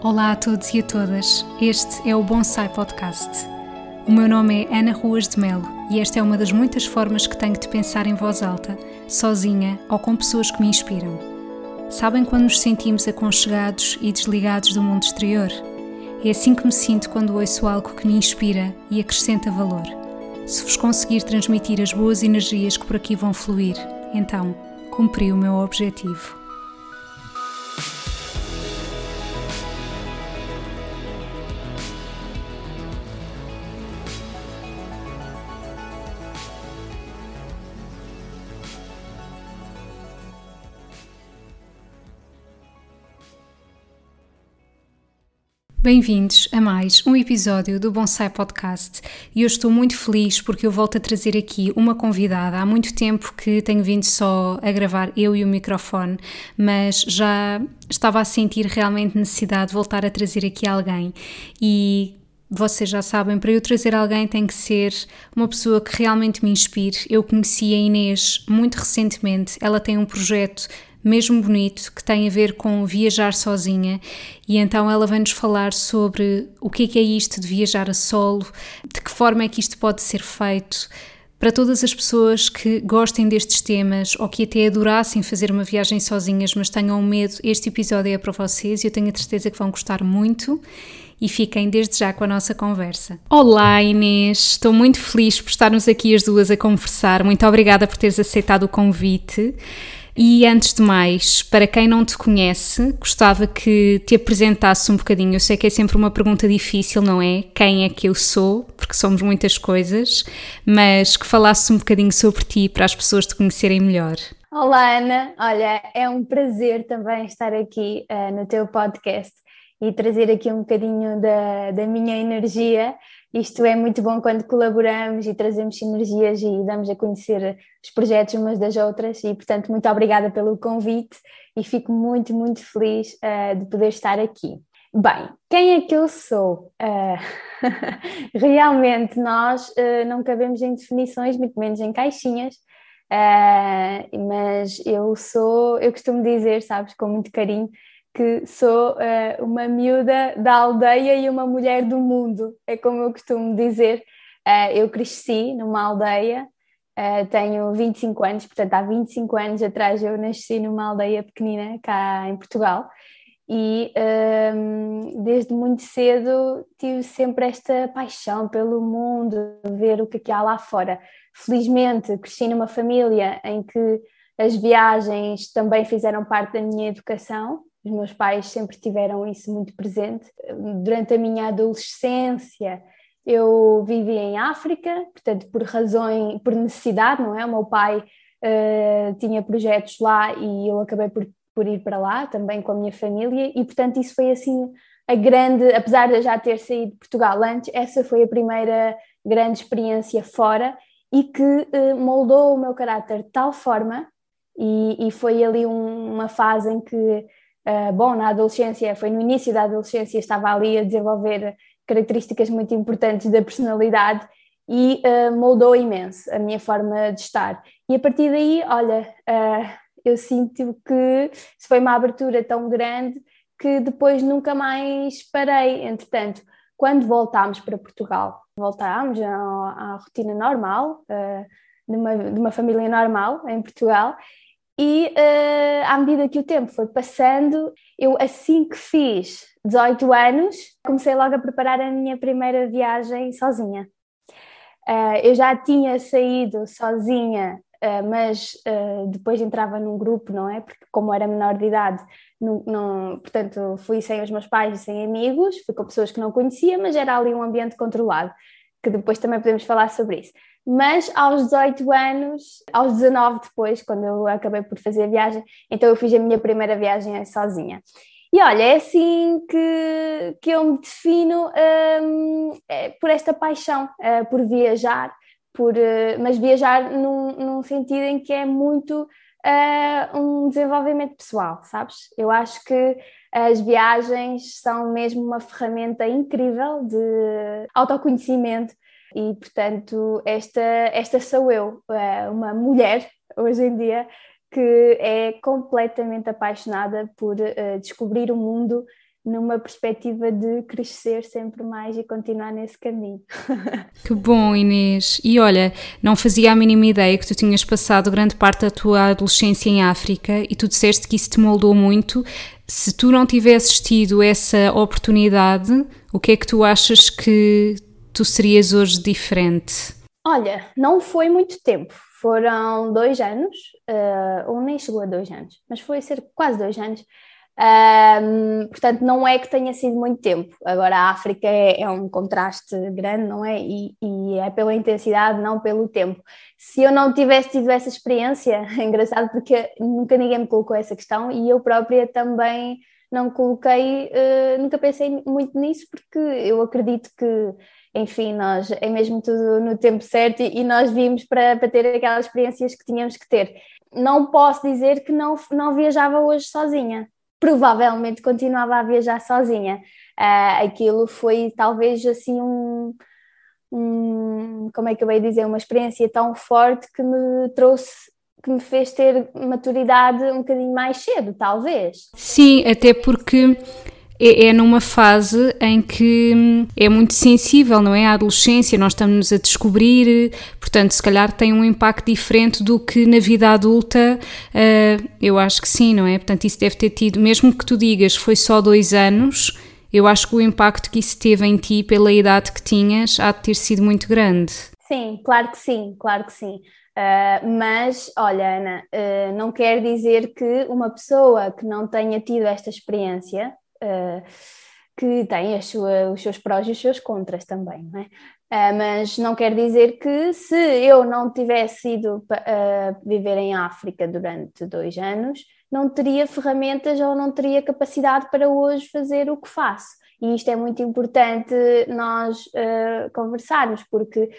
Olá a todos e a todas, este é o Bonsai Podcast. O meu nome é Ana Ruas de Melo e esta é uma das muitas formas que tenho de pensar em voz alta, sozinha ou com pessoas que me inspiram. Sabem quando nos sentimos aconchegados e desligados do mundo exterior? É assim que me sinto quando ouço algo que me inspira e acrescenta valor. Se vos conseguir transmitir as boas energias que por aqui vão fluir, então cumpri o meu objetivo. Bem-vindos a mais um episódio do Bonsai Podcast e eu estou muito feliz porque eu volto a trazer aqui uma convidada. Há muito tempo que tenho vindo só a gravar eu e o microfone, mas já estava a sentir realmente necessidade de voltar a trazer aqui alguém e vocês já sabem, para eu trazer alguém tem que ser uma pessoa que realmente me inspire. Eu conheci a Inês muito recentemente, ela tem um projeto mesmo bonito, que tem a ver com viajar sozinha e então ela vem-nos falar sobre o que é isto de viajar a solo, de que forma é que isto pode ser feito. Para todas as pessoas que gostem destes temas ou que até adorassem fazer uma viagem sozinhas, mas tenham medo, este episódio é para vocês e eu tenho a certeza que vão gostar muito. E fiquem desde já com a nossa conversa. Olá Inês, estou muito feliz por estarmos aqui as duas a conversar. Muito obrigada por teres aceitado o convite. E antes de mais, para quem não te conhece, gostava que te apresentasse um bocadinho. Eu sei que é sempre uma pergunta difícil, não é? Quem é que eu sou? Porque somos muitas coisas, mas que falasses um bocadinho sobre ti para as pessoas te conhecerem melhor. Olá Ana, olha, é um prazer também estar aqui no teu podcast e trazer aqui um bocadinho da minha energia. Isto é muito bom quando colaboramos e trazemos sinergias e damos a conhecer os projetos umas das outras e, portanto, muito obrigada pelo convite e fico muito, muito feliz de poder estar aqui. Bem, quem é que eu sou? Realmente nós não cabemos em definições, muito menos em caixinhas, mas eu costumo dizer, sabes, com muito carinho, que sou uma miúda da aldeia e uma mulher do mundo, é como eu costumo dizer. Eu cresci numa aldeia, tenho 25 anos, portanto há 25 anos atrás eu nasci numa aldeia pequenina cá em Portugal e desde muito cedo tive sempre esta paixão pelo mundo, ver o que há lá fora. Felizmente cresci numa família em que as viagens também fizeram parte da minha educação. Os meus pais sempre tiveram isso muito presente. Durante a minha adolescência eu vivi em África, portanto por necessidade, não é? O meu pai tinha projetos lá e eu acabei por ir para lá também com a minha família e portanto isso foi assim a grande, apesar de eu já ter saído de Portugal antes, essa foi a primeira grande experiência fora e que moldou o meu caráter de tal forma e foi ali uma fase em que na adolescência, foi no início da adolescência, estava ali a desenvolver características muito importantes da personalidade e moldou imenso a minha forma de estar. E a partir daí, olha, eu sinto que foi uma abertura tão grande que depois nunca mais parei. Entretanto, quando voltámos para Portugal, voltámos à rotina normal, de uma família normal em Portugal. E à medida que o tempo foi passando, eu assim que fiz 18 anos, comecei logo a preparar a minha primeira viagem sozinha. Eu já tinha saído sozinha, mas depois entrava num grupo, não é? Porque como era menor de idade, portanto fui sem os meus pais e sem amigos, fui com pessoas que não conhecia, mas era ali um ambiente controlado, que depois também podemos falar sobre isso. Mas aos 18 anos, aos 19 depois, quando eu acabei por fazer a viagem, então eu fiz a minha primeira viagem sozinha. E olha, é assim que eu me defino por esta paixão, por viajar, mas viajar num sentido em que é muito um desenvolvimento pessoal, sabes? Eu acho que as viagens são mesmo uma ferramenta incrível de autoconhecimento. E, portanto, esta sou eu, uma mulher, hoje em dia, que é completamente apaixonada por descobrir o mundo numa perspectiva de crescer sempre mais e continuar nesse caminho. Que bom, Inês. E olha, não fazia a mínima ideia que tu tinhas passado grande parte da tua adolescência em África e tu disseste que isso te moldou muito. Se tu não tivesses tido essa oportunidade, o que é que tu achas que tu serias hoje diferente? Olha, não foi muito tempo. Foram 2 anos, ou nem chegou a 2 anos, mas foi cerca de quase 2 anos. Portanto, não é que tenha sido muito tempo. Agora, a África é um contraste grande, não é? E é pela intensidade, não pelo tempo. Se eu não tivesse tido essa experiência, é engraçado porque nunca ninguém me colocou essa questão e eu própria também não coloquei, nunca pensei muito nisso, porque eu acredito que, enfim, nós é mesmo tudo no tempo certo e nós vimos para ter aquelas experiências que tínhamos que ter. Não posso dizer que não viajava hoje sozinha. Provavelmente continuava a viajar sozinha. Aquilo foi talvez assim como é que eu ia dizer, uma experiência tão forte que me trouxe, que me fez ter maturidade um bocadinho mais cedo, talvez. Sim, até porque é numa fase em que é muito sensível, não é? A adolescência, nós estamos a descobrir, portanto, se calhar tem um impacto diferente do que na vida adulta, eu acho que sim, não é? Portanto, isso deve ter tido, mesmo que tu digas foi só 2 anos, eu acho que o impacto que isso teve em ti pela idade que tinhas há de ter sido muito grande. Sim, claro que sim, claro que sim. Mas, olha, Ana, não quer dizer que uma pessoa que não tenha tido esta experiência, que tem os seus prós e os seus contras também, não é? Mas não quer dizer que se eu não tivesse ido viver em África durante 2 anos, não teria ferramentas ou não teria capacidade para hoje fazer o que faço. E isto é muito importante nós conversarmos, porque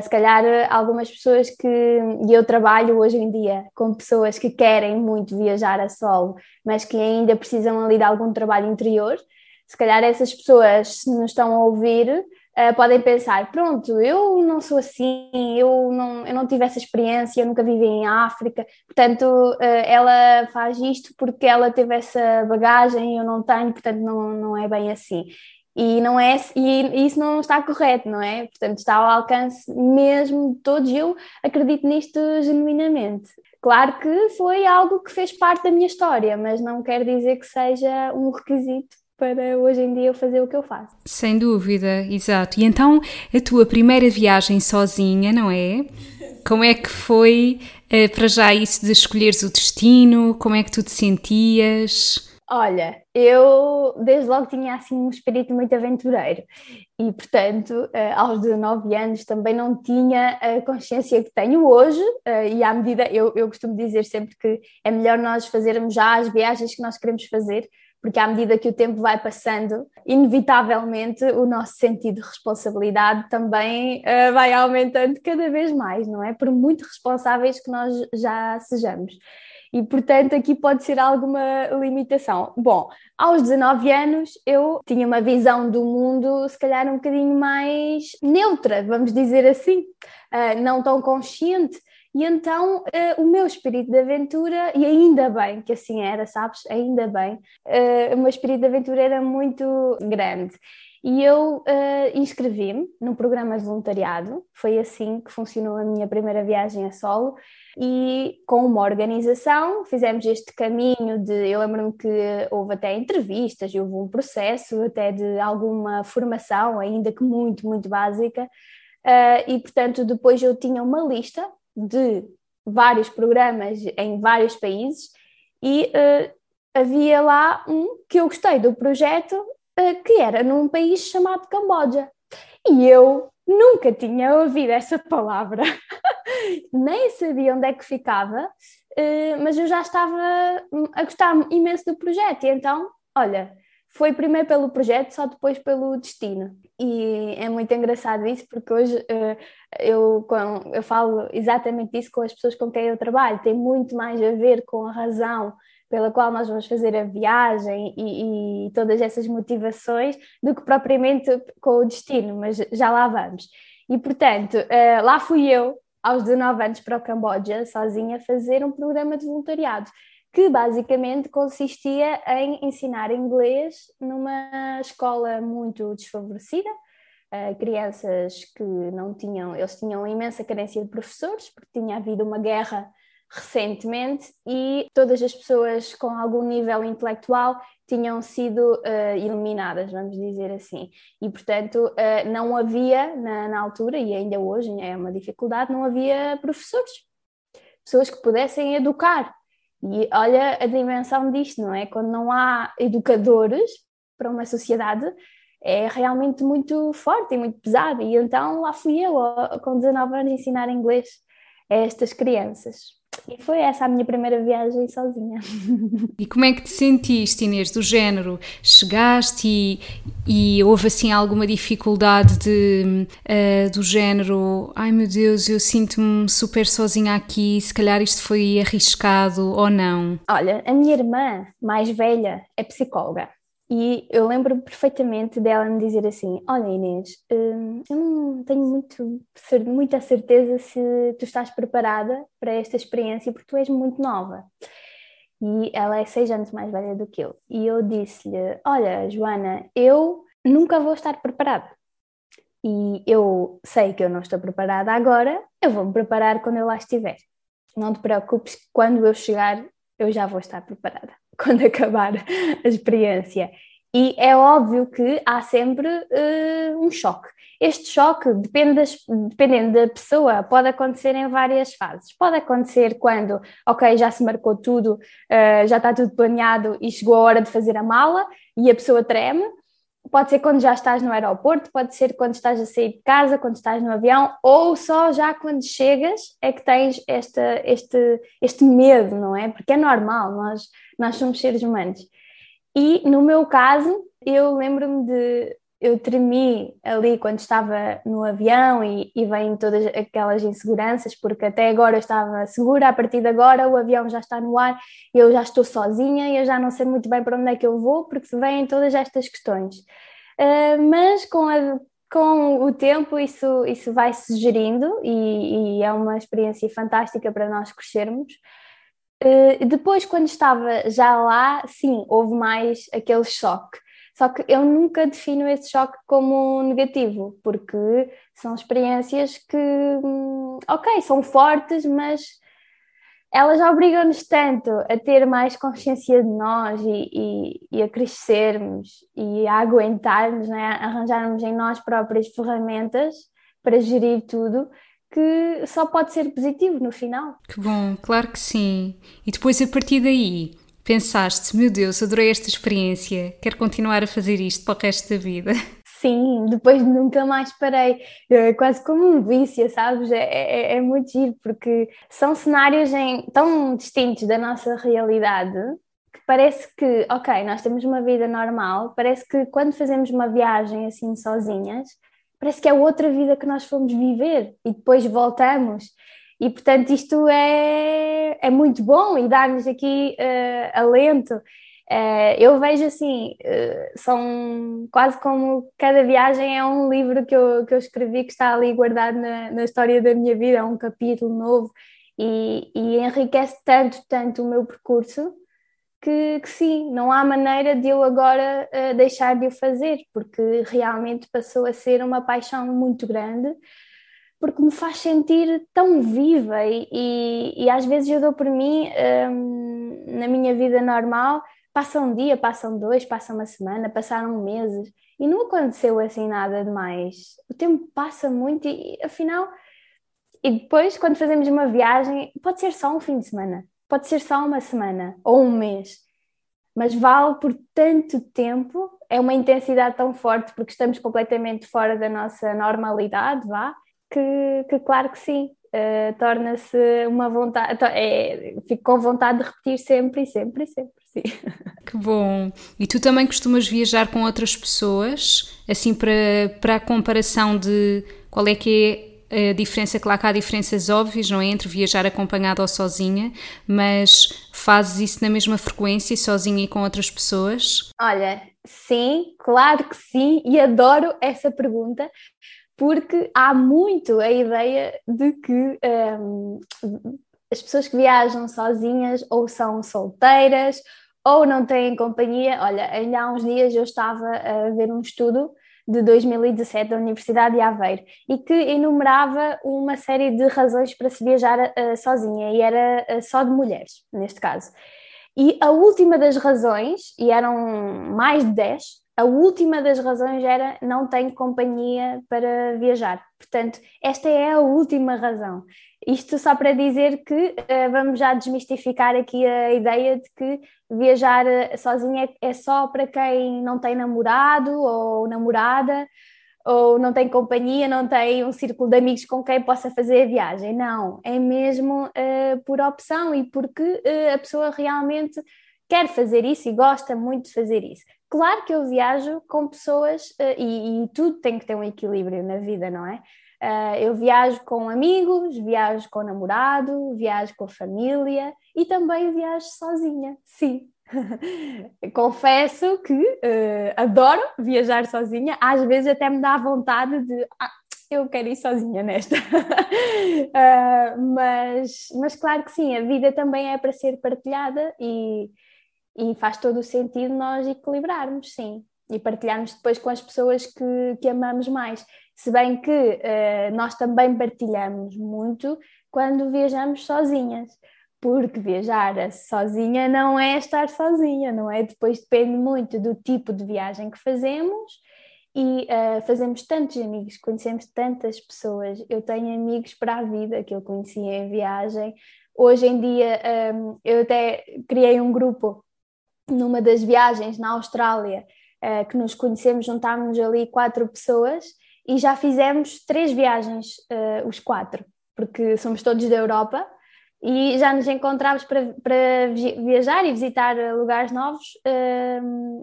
se calhar algumas pessoas e eu trabalho hoje em dia com pessoas que querem muito viajar a solo, mas que ainda precisam ali de algum trabalho interior. Se calhar essas pessoas, se nos estão a ouvir, podem pensar, pronto, eu não sou assim, eu não tive essa experiência, eu nunca vivi em África, portanto, ela faz isto porque ela teve essa bagagem e eu não tenho, portanto, não é bem assim. E isso não está correto, não é? Portanto, está ao alcance mesmo de todos, eu acredito nisto genuinamente. Claro que foi algo que fez parte da minha história, mas não quer dizer que seja um requisito para hoje em dia eu fazer o que eu faço. Sem dúvida, exato. E então, a tua primeira viagem sozinha, não é? Como é que foi para já isso de escolheres o destino? Como é que tu te sentias? Olha, eu desde logo tinha assim um espírito muito aventureiro e, portanto, aos 19 anos também não tinha a consciência que tenho hoje e à medida, eu costumo dizer sempre que é melhor nós fazermos já as viagens que nós queremos fazer, porque à medida que o tempo vai passando, inevitavelmente o nosso sentido de responsabilidade também vai aumentando cada vez mais, não é? Por muito responsáveis que nós já sejamos. E, portanto, aqui pode ser alguma limitação. Bom, aos 19 anos eu tinha uma visão do mundo se calhar um bocadinho mais neutra, vamos dizer assim, não tão consciente. E então o meu espírito de aventura, e ainda bem que assim era, sabes, ainda bem, o meu espírito de aventura era muito grande. E eu inscrevi-me num programa de voluntariado, foi assim que funcionou a minha primeira viagem a solo, e com uma organização fizemos este caminho de, eu lembro-me que houve até entrevistas, houve um processo até de alguma formação, ainda que muito, muito básica, e portanto depois eu tinha uma lista de vários programas em vários países e havia lá um que eu gostei do projeto que era num país chamado Camboja e eu nunca tinha ouvido essa palavra, nem sabia onde é que ficava, mas eu já estava a gostar imenso do projeto e então, olha, foi primeiro pelo projeto, só depois pelo destino. E é muito engraçado isso, porque hoje eu falo exatamente isso com as pessoas com quem eu trabalho. Tem muito mais a ver com a razão pela qual nós vamos fazer a viagem e todas essas motivações do que propriamente com o destino, mas já lá vamos. E, portanto, lá fui eu, aos 19 anos, para o Camboja, sozinha, fazer um programa de voluntariado. que basicamente consistia em ensinar inglês numa escola muito desfavorecida, crianças que não tinham, eles tinham imensa carência de professores, porque tinha havido uma guerra recentemente e todas as pessoas com algum nível intelectual tinham sido eliminadas, vamos dizer assim. E, portanto, não havia, na altura, e ainda hoje é uma dificuldade, não havia professores, pessoas que pudessem educar. E olha a dimensão disto, não é? Quando não há educadores para uma sociedade, é realmente muito forte e muito pesado. E então lá fui eu, com 19 anos, ensinar inglês a estas crianças. E foi essa a minha primeira viagem sozinha. E como é que te sentiste, Inês, do género? Chegaste e houve assim alguma dificuldade do género, ai meu Deus, eu sinto-me super sozinha aqui, se calhar isto foi arriscado ou não? Olha, a minha irmã mais velha é psicóloga. E eu lembro-me perfeitamente dela me dizer assim, olha Inês, eu não tenho muita certeza se tu estás preparada para esta experiência porque tu és muito nova. E ela é 6 anos mais velha do que eu. E eu disse-lhe, olha Joana, eu nunca vou estar preparada. E eu sei que eu não estou preparada agora, eu vou-me preparar quando eu lá estiver. Não te preocupes, quando eu chegar eu já vou estar preparada, quando acabar a experiência. E é óbvio que há sempre um choque. Este choque, dependendo da pessoa, pode acontecer em várias fases. Pode acontecer quando, ok, já se marcou tudo, já está tudo planeado e chegou a hora de fazer a mala e a pessoa treme. Pode ser quando já estás no aeroporto, pode ser quando estás a sair de casa, quando estás no avião, ou só já quando chegas é que tens este medo, não é? Porque é normal, nós somos seres humanos. E no meu caso, eu lembro-me eu tremi ali quando estava no avião e vêm todas aquelas inseguranças, porque até agora eu estava segura, a partir de agora o avião já está no ar, eu já estou sozinha e eu já não sei muito bem para onde é que eu vou, porque vêm todas estas questões. Mas com o tempo isso vai se gerindo e é uma experiência fantástica para nós crescermos. Depois, quando estava já lá, sim, houve mais aquele choque. Só que eu nunca defino esse choque como negativo, porque são experiências que, ok, são fortes, mas elas obrigam-nos tanto a ter mais consciência de nós e a crescermos e a aguentarmos, né? A arranjarmos em nós próprias ferramentas para gerir tudo, que só pode ser positivo no final. Que bom, claro que sim. E depois, a partir daí, pensaste, meu Deus, adorei esta experiência, quero continuar a fazer isto para o resto da vida. Sim, depois nunca mais parei, é quase como um vício, sabes? É muito giro, porque são cenários tão distintos da nossa realidade que parece que, ok, nós temos uma vida normal, parece que quando fazemos uma viagem assim sozinhas, parece que é outra vida que nós fomos viver e depois voltamos. E, portanto, isto é muito bom e dá-nos aqui alento. Eu vejo assim, são quase como cada viagem é um livro que eu escrevi que está ali guardado na história da minha vida, é um capítulo novo e enriquece tanto o meu percurso que sim, não há maneira de eu agora deixar de o fazer, porque realmente passou a ser uma paixão muito grande, porque me faz sentir tão viva e às vezes eu dou por mim, na minha vida normal, passa um dia, passam 2, passa uma semana, passaram meses e não aconteceu assim nada demais. O tempo passa muito e afinal, e depois quando fazemos uma viagem, pode ser só um fim de semana, pode ser só uma semana ou um mês, mas vale por tanto tempo, é uma intensidade tão forte porque estamos completamente fora da nossa normalidade, vá. Que claro que sim, torna-se uma vontade, fico com vontade de repetir sempre e sempre e sempre, sim. Que bom! E tu também costumas viajar com outras pessoas, assim para a comparação de qual é que é a diferença, claro que há diferenças óbvias, não é? Entre viajar acompanhada ou sozinha, mas fazes isso na mesma frequência, sozinha e com outras pessoas? Olha, sim, claro que sim, e adoro essa pergunta. Porque há muito a ideia de que as pessoas que viajam sozinhas ou são solteiras ou não têm companhia. Olha, ainda há uns dias eu estava a ver um estudo de 2017 da Universidade de Aveiro e que enumerava uma série de razões para se viajar sozinha, e era só de mulheres, neste caso. E a última das razões, e eram mais de 10, a última das razões era não tenho companhia para viajar. Portanto, esta é a última razão. Isto só para dizer que vamos já desmistificar aqui a ideia de que viajar sozinha é só para quem não tem namorado ou namorada, ou não tem companhia, não tem um círculo de amigos com quem possa fazer a viagem. Não, é mesmo por opção e porque a pessoa realmente quer fazer isso e gosta muito de fazer isso. Claro que eu viajo com pessoas e tudo tem que ter um equilíbrio na vida, não é? Eu viajo com amigos, viajo com namorado, viajo com família e também viajo sozinha, sim. Confesso que adoro viajar sozinha, às vezes até me dá vontade de eu quero ir sozinha nesta. Mas claro que sim, a vida também é para ser partilhada e faz todo o sentido nós equilibrarmos, sim, e partilharmos depois com as pessoas que amamos mais, se bem que nós também partilhamos muito quando viajamos sozinhas. Porque viajar sozinha não é estar sozinha, não é? Depois depende muito do tipo de viagem que fazemos e fazemos tantos amigos, conhecemos tantas pessoas. Eu tenho amigos para a vida que eu conheci em viagem. Hoje em dia eu até criei um grupo numa das viagens na Austrália que nos conhecemos, juntámos ali 4 pessoas e já fizemos 3 viagens, os 4, porque somos todos da Europa. E já nos encontramos para viajar e visitar lugares novos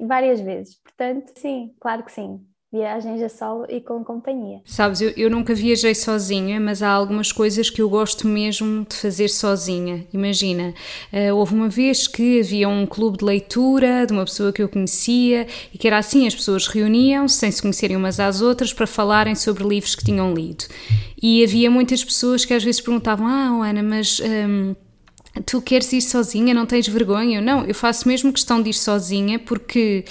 várias vezes. Portanto, sim, claro que sim. Viagens a solo e com companhia. Sabes, eu nunca viajei sozinha, mas há algumas coisas que eu gosto mesmo de fazer sozinha. Imagina, houve uma vez que havia um clube de leitura de uma pessoa que eu conhecia e que era assim, as pessoas reuniam-se sem se conhecerem umas às outras para falarem sobre livros que tinham lido. E havia muitas pessoas que às vezes perguntavam, Ana, mas... tu queres ir sozinha? Não tens vergonha? Não, eu faço mesmo questão de ir sozinha porque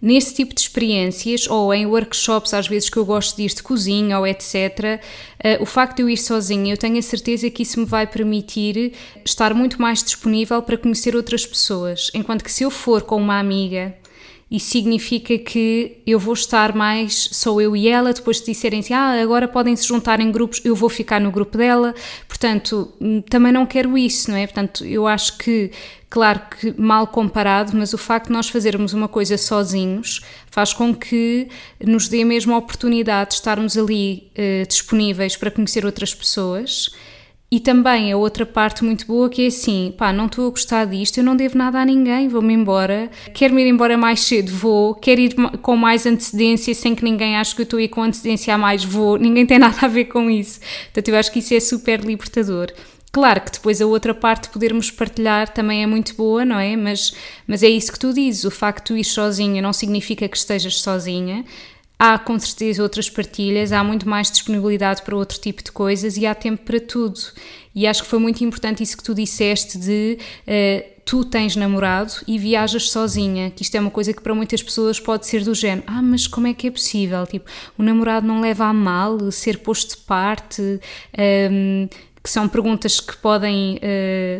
nesse tipo de experiências ou em workshops às vezes que eu gosto de ir de cozinha ou etc, o facto de eu ir sozinha eu tenho a certeza que isso me vai permitir estar muito mais disponível para conhecer outras pessoas, enquanto que se eu for com uma amiga... E significa que eu vou estar mais só eu e ela, depois de disserem assim, agora podem se juntar em grupos, eu vou ficar no grupo dela, portanto, também não quero isso, não é? Portanto, eu acho que, claro que mal comparado, mas o facto de nós fazermos uma coisa sozinhos faz com que nos dê mesmo a oportunidade de estarmos ali disponíveis para conhecer outras pessoas. E também a outra parte muito boa que é assim, não estou a gostar disto, eu não devo nada a ninguém, vou-me embora, quero-me ir embora mais cedo, vou, quero ir com mais antecedência, sem que ninguém ache que eu estou a ir com antecedência a mais, vou, ninguém tem nada a ver com isso. Portanto, eu acho que isso é super libertador. Claro que depois a outra parte de podermos partilhar também é muito boa, não é? Mas é isso que tu dizes, o facto de tu ir sozinha não significa que estejas sozinha. Há com certeza outras partilhas, há muito mais disponibilidade para outro tipo de coisas e há tempo para tudo. E acho que foi muito importante isso que tu disseste de tu tens namorado e viajas sozinha, que isto é uma coisa que para muitas pessoas pode ser do género, mas como é que é possível? Tipo, o namorado não leva a mal ser posto de parte, que são perguntas que podem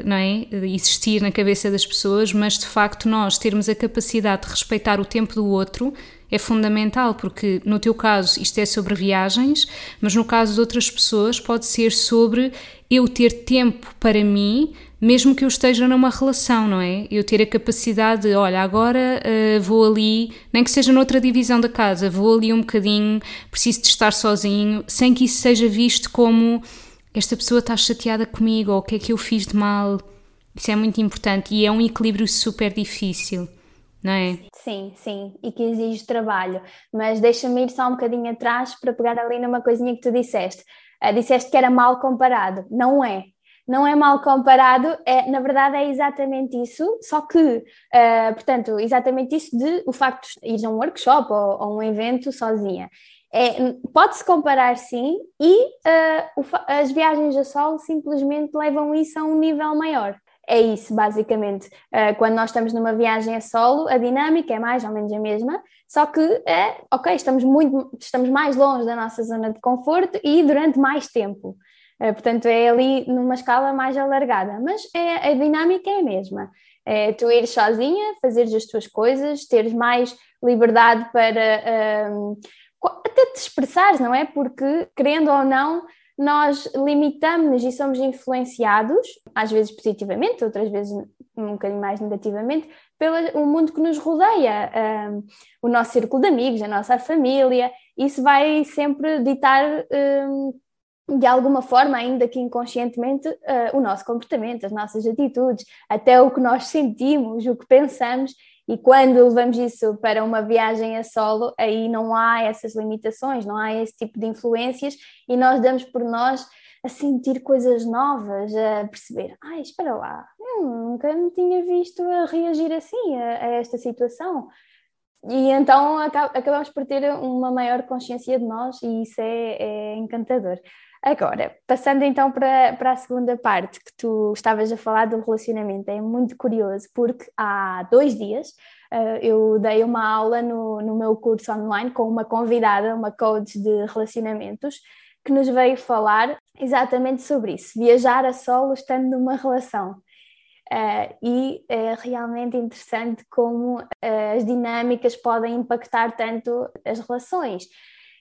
não é, existir na cabeça das pessoas, mas de facto nós termos a capacidade de respeitar o tempo do outro é fundamental, porque no teu caso isto é sobre viagens, mas no caso de outras pessoas pode ser sobre eu ter tempo para mim, mesmo que eu esteja numa relação, não é? Eu ter a capacidade de, olha, agora vou ali, nem que seja noutra divisão da casa, vou ali um bocadinho, preciso de estar sozinho, sem que isso seja visto como... esta pessoa está chateada comigo, ou o que é que eu fiz de mal? Isso é muito importante e é um equilíbrio super difícil, não é? Sim, sim, e que exige trabalho. Mas deixa-me ir só um bocadinho atrás para pegar ali numa coisinha que tu disseste. Disseste que era mal comparado. Não é. não é mal comparado, é, na verdade é exatamente isso, só que, portanto, exatamente isso de o facto de ir a um workshop ou um evento sozinha. É, pode-se comparar sim, e as viagens a solo simplesmente levam isso a um nível maior. É isso, basicamente. Quando nós estamos numa viagem a solo, a dinâmica é mais ou menos a mesma, só que, ok, estamos mais longe da nossa zona de conforto e durante mais tempo. Portanto, é ali numa escala mais alargada, mas a dinâmica é a mesma. É, tu ires sozinha, fazeres as tuas coisas, teres mais liberdade para até te expressares, não é? Porque, querendo ou não, nós limitamos-nos e somos influenciados, às vezes positivamente, outras vezes um bocadinho mais negativamente, pelo mundo que nos rodeia, o nosso círculo de amigos, a nossa família. Isso vai sempre ditar, de alguma forma, ainda que inconscientemente, o nosso comportamento, as nossas atitudes, até o que nós sentimos, o que pensamos. E quando levamos isso para uma viagem a solo, aí não há essas limitações, não há esse tipo de influências e nós damos por nós a sentir coisas novas, a perceber, espera lá, eu nunca me tinha visto a reagir assim a esta situação. E então acabamos por ter uma maior consciência de nós e isso é encantador. Agora, passando então para a segunda parte, que tu estavas a falar do relacionamento, é muito curioso porque há 2 dias eu dei uma aula no meu curso online com uma convidada, uma coach de relacionamentos, que nos veio falar exatamente sobre isso, viajar a solo estando numa relação. E é realmente interessante como as dinâmicas podem impactar tanto as relações.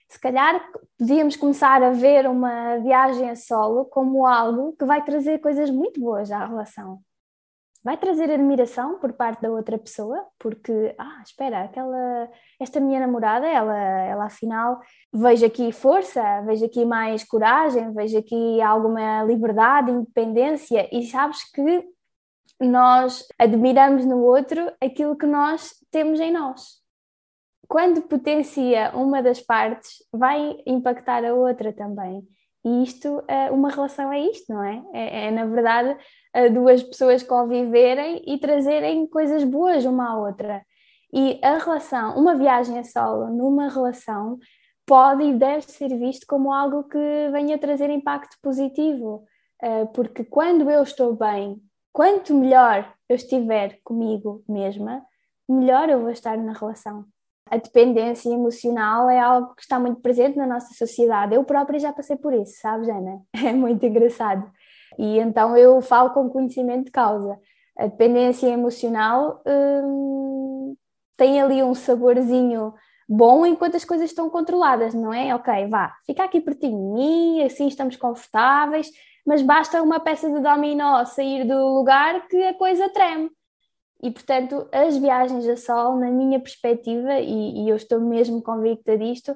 Se calhar podíamos começar a ver uma viagem a solo como algo que vai trazer coisas muito boas à relação. Vai trazer admiração por parte da outra pessoa, porque, espera, esta minha namorada, ela afinal, vejo aqui força, vejo aqui mais coragem, vejo aqui alguma liberdade, independência, e sabes que nós admiramos no outro aquilo que nós temos em nós. Quando potencia uma das partes, vai impactar a outra também. E isto, uma relação é isto, não é? É, na verdade, duas pessoas conviverem e trazerem coisas boas uma à outra. E a relação, uma viagem a solo numa relação, pode e deve ser visto como algo que venha trazer impacto positivo. Porque quando eu estou bem, quanto melhor eu estiver comigo mesma, melhor eu vou estar na relação. A dependência emocional é algo que está muito presente na nossa sociedade. Eu própria já passei por isso, sabes, Ana? É muito engraçado. E então eu falo com conhecimento de causa. A dependência emocional tem ali um saborzinho bom enquanto as coisas estão controladas, não é? Ok, vá, fica aqui pertinho de mim, assim estamos confortáveis, mas basta uma peça de dominó sair do lugar que a coisa treme. E, portanto, as viagens a solo, na minha perspectiva, e eu estou mesmo convicta disto,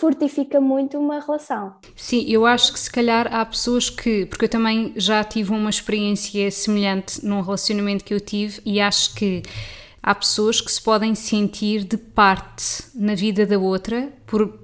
fortifica muito uma relação. Sim, eu acho que se calhar há pessoas que... Porque eu também já tive uma experiência semelhante num relacionamento que eu tive e acho que há pessoas que se podem sentir de parte na vida da outra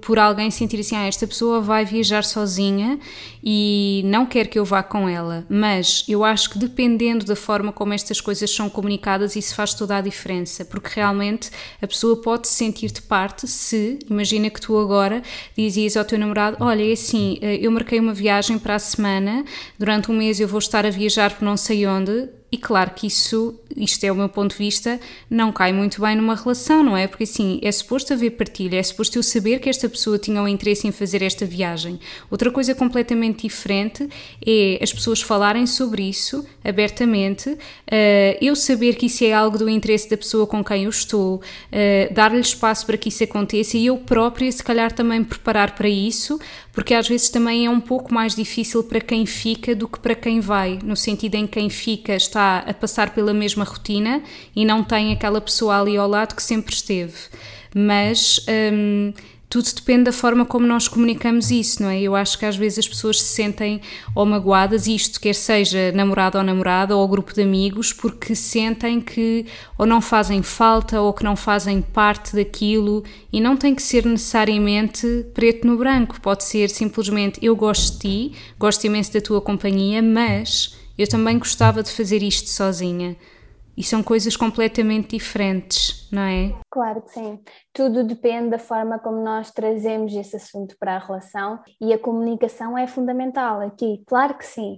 por alguém sentir assim, esta pessoa vai viajar sozinha e não quer que eu vá com ela, mas eu acho que dependendo da forma como estas coisas são comunicadas, isso faz toda a diferença, porque realmente a pessoa pode se sentir de parte se, imagina que tu agora dizias ao teu namorado, olha, é assim, eu marquei uma viagem para a semana, durante um mês eu vou estar a viajar por não sei onde, e claro que isso, isto é o meu ponto de vista, não cai muito bem numa relação, não é? Porque assim, é suposto haver partilha, é suposto eu saber que esta pessoa tinha um interesse em fazer esta viagem. Outra coisa completamente diferente é as pessoas falarem sobre isso abertamente, eu saber que isso é algo do interesse da pessoa com quem eu estou, dar-lhe espaço para que isso aconteça e eu própria se calhar também me preparar para isso, porque às vezes também é um pouco mais difícil para quem fica do que para quem vai, no sentido em que quem fica está a passar pela mesma rotina e não tem aquela pessoa ali ao lado que sempre esteve. Mas tudo depende da forma como nós comunicamos isso, não é? Eu acho que às vezes as pessoas se sentem ou magoadas, isto quer seja namorado ou namorada ou grupo de amigos, porque sentem que ou não fazem falta ou que não fazem parte daquilo, e não tem que ser necessariamente preto no branco, pode ser simplesmente eu gosto de ti, gosto imenso da tua companhia, mas eu também gostava de fazer isto sozinha. E são coisas completamente diferentes, não é? Claro que sim. Tudo depende da forma como nós trazemos esse assunto para a relação, e a comunicação é fundamental aqui, claro que sim.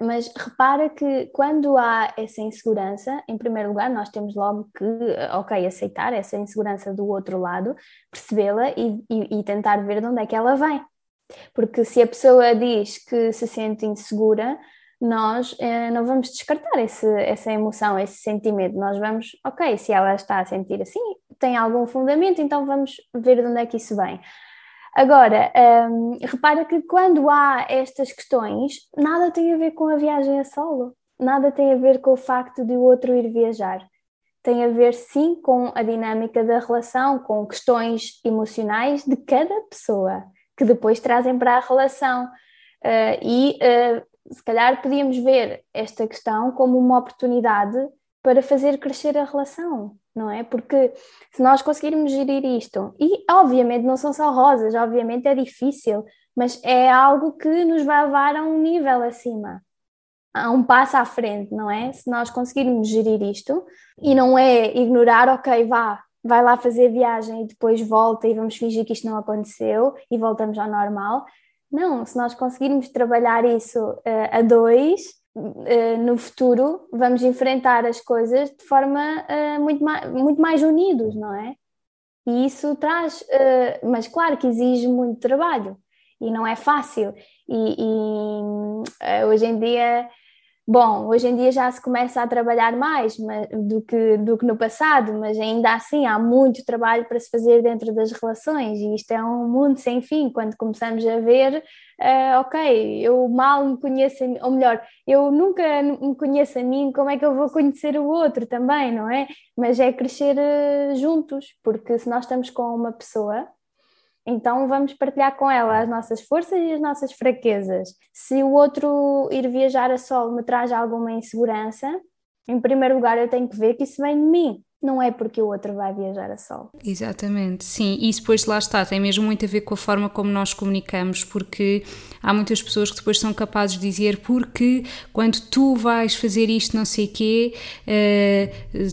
Mas repara que quando há essa insegurança, em primeiro lugar nós temos logo que, aceitar essa insegurança do outro lado, percebê-la e tentar ver de onde é que ela vem. Porque se a pessoa diz que se sente insegura, nós não vamos descartar essa emoção, esse sentimento. Nós vamos, se ela está a sentir assim, tem algum fundamento, então vamos ver de onde é que isso vem. Agora, repara que quando há estas questões, nada tem a ver com a viagem a solo, nada tem a ver com o facto de o outro ir viajar. Tem a ver, sim, com a dinâmica da relação, com questões emocionais de cada pessoa, que depois trazem para a relação. Se calhar podíamos ver esta questão como uma oportunidade para fazer crescer a relação, não é? Porque se nós conseguirmos gerir isto, e obviamente não são só rosas, obviamente é difícil, mas é algo que nos vai levar a um nível acima, a um passo à frente, não é? Se nós conseguirmos gerir isto, e não é ignorar, vai lá fazer viagem e depois volta e vamos fingir que isto não aconteceu e voltamos ao normal. Não, se nós conseguirmos trabalhar isso a dois, no futuro vamos enfrentar as coisas de forma muito mais unidos, não é? E isso traz, mas claro que exige muito trabalho e não é fácil. E hoje em dia já se começa a trabalhar mais do que no passado, mas ainda assim há muito trabalho para se fazer dentro das relações, e isto é um mundo sem fim. Quando começamos a ver, eu mal me conheço, ou melhor, eu nunca me conheço a mim, como é que eu vou conhecer o outro também, não é? Mas é crescer juntos, porque se nós estamos com uma pessoa, então vamos partilhar com ela as nossas forças e as nossas fraquezas. Se o outro ir viajar a solo me traz alguma insegurança, em primeiro lugar eu tenho que ver que isso vem de mim. Não é porque o outro vai viajar a solo. Exatamente, sim. E depois lá está, tem mesmo muito a ver com a forma como nós comunicamos, porque há muitas pessoas que depois são capazes de dizer porque quando tu vais fazer isto não sei quê,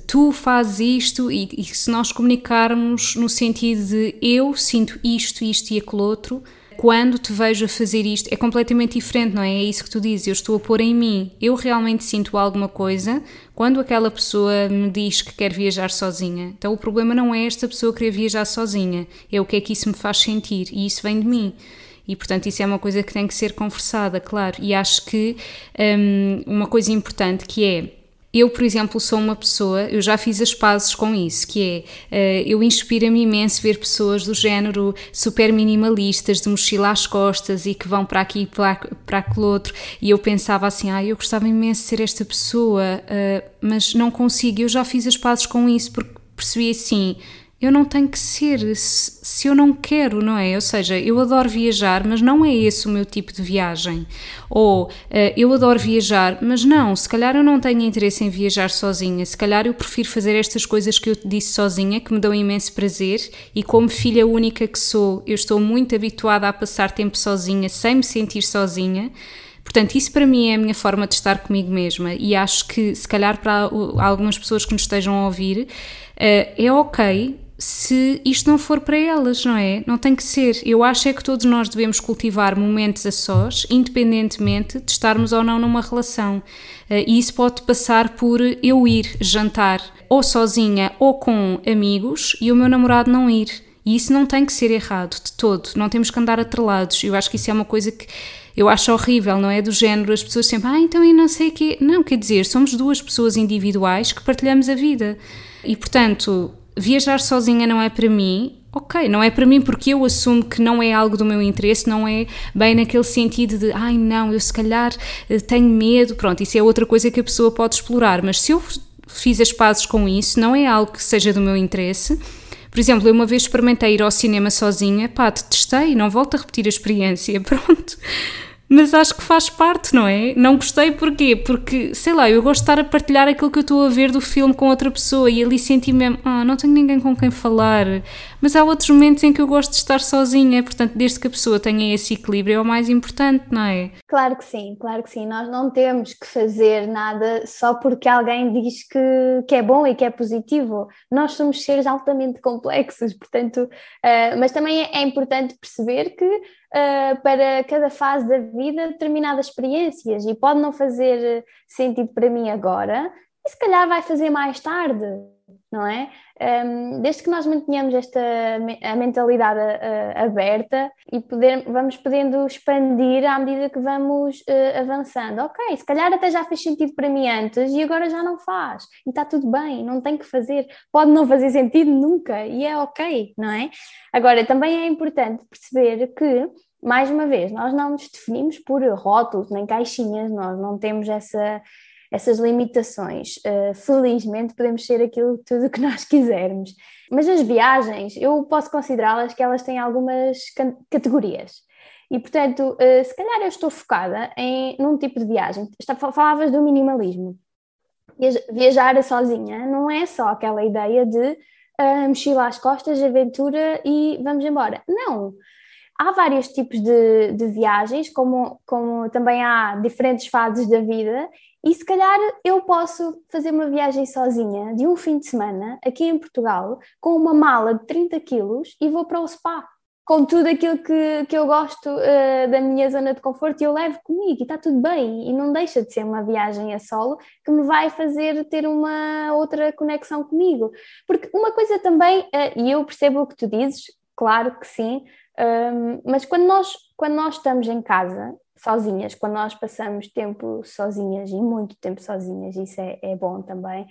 tu fazes isto, e se nós comunicarmos no sentido de eu sinto isto, isto e aquele outro, quando te vejo a fazer isto, é completamente diferente, não é? É isso que tu dizes, eu estou a pôr em mim, eu realmente sinto alguma coisa quando aquela pessoa me diz que quer viajar sozinha. Então o problema não é esta pessoa querer viajar sozinha, é o que é que isso me faz sentir, e isso vem de mim. E, portanto, isso é uma coisa que tem que ser conversada, claro. E acho que uma coisa importante que é, eu, por exemplo, sou uma pessoa, eu já fiz as pazes com isso, que é, eu inspiro-me imenso ver pessoas do género super minimalistas, de mochila às costas e que vão para aqui e para aquele outro, e eu pensava assim, eu gostava imenso de ser esta pessoa, mas não consigo. Eu já fiz as pazes com isso, porque percebi assim, eu não tenho que ser se eu não quero, não é? Ou seja, eu adoro viajar, mas não é esse o meu tipo de viagem. Ou eu adoro viajar, mas não, se calhar eu não tenho interesse em viajar sozinha, se calhar eu prefiro fazer estas coisas que eu te disse sozinha, que me dão imenso prazer, e como filha única que sou, eu estou muito habituada a passar tempo sozinha, sem me sentir sozinha. Portanto, isso para mim é a minha forma de estar comigo mesma, e acho que, se calhar, para algumas pessoas que nos estejam a ouvir, é ok se isto não for para elas, não é? Não tem que ser. Eu acho é que todos nós devemos cultivar momentos a sós, independentemente de estarmos ou não numa relação. E isso pode passar por eu ir jantar ou sozinha ou com amigos e o meu namorado não ir. E isso não tem que ser errado de todo, não temos que andar atrelados. Eu acho que isso é uma coisa que eu acho horrível, não é? Do género, as pessoas sempre, então eu não sei o quê. Não, quer dizer, somos duas pessoas individuais que partilhamos a vida. E, portanto, viajar sozinha não é para mim, não é para mim porque eu assumo que não é algo do meu interesse, não é bem naquele sentido de, não, eu se calhar tenho medo, pronto, isso é outra coisa que a pessoa pode explorar, mas se eu fiz as pazes com isso, não é algo que seja do meu interesse, Por exemplo, eu uma vez experimentei ir ao cinema sozinha, pá, detestei, não volto a repetir a experiência, pronto. Mas acho que faz parte, não é? Não gostei porquê? Porque, sei lá, eu gosto de estar a partilhar aquilo que eu estou a ver do filme com outra pessoa e ali senti mesmo, não tenho ninguém com quem falar. Mas há outros momentos em que eu gosto de estar sozinha, portanto, desde que a pessoa tenha esse equilíbrio é o mais importante, não é? Claro que sim, claro que sim. Nós não temos que fazer nada só porque alguém diz que é bom e que é positivo. Nós somos seres altamente complexos, portanto, mas também é importante perceber que para cada fase da vida determinadas experiências e pode não fazer sentido para mim agora e se calhar vai fazer mais tarde, não é? Desde que nós mantenhamos a mentalidade aberta e vamos podendo expandir à medida que vamos avançando. Ok, se calhar até já fez sentido para mim antes e agora já não faz e está tudo bem, não tem que fazer, pode não fazer sentido nunca e é ok, não é? Agora também é importante perceber que, mais uma vez, nós não nos definimos por rótulos nem caixinhas, nós não temos essas limitações. Felizmente podemos ser aquilo tudo que nós quisermos. Mas as viagens, eu posso considerá-las que elas têm algumas categorias. E, portanto, se calhar eu estou focada num tipo de viagem. Falavas do minimalismo. Viajar sozinha não é só aquela ideia de mochila às costas, aventura e vamos embora. Não! Há vários tipos de viagens, como também há diferentes fases da vida, e se calhar eu posso fazer uma viagem sozinha de um fim de semana, aqui em Portugal, com uma mala de 30 quilos e vou para o spa, com tudo aquilo que eu gosto da minha zona de conforto e eu levo comigo, e está tudo bem, e não deixa de ser uma viagem a solo que me vai fazer ter uma outra conexão comigo. Porque uma coisa também, e eu percebo o que tu dizes, claro que sim, mas quando nós estamos em casa, sozinhas, quando nós passamos tempo sozinhas e muito tempo sozinhas, isso é bom também,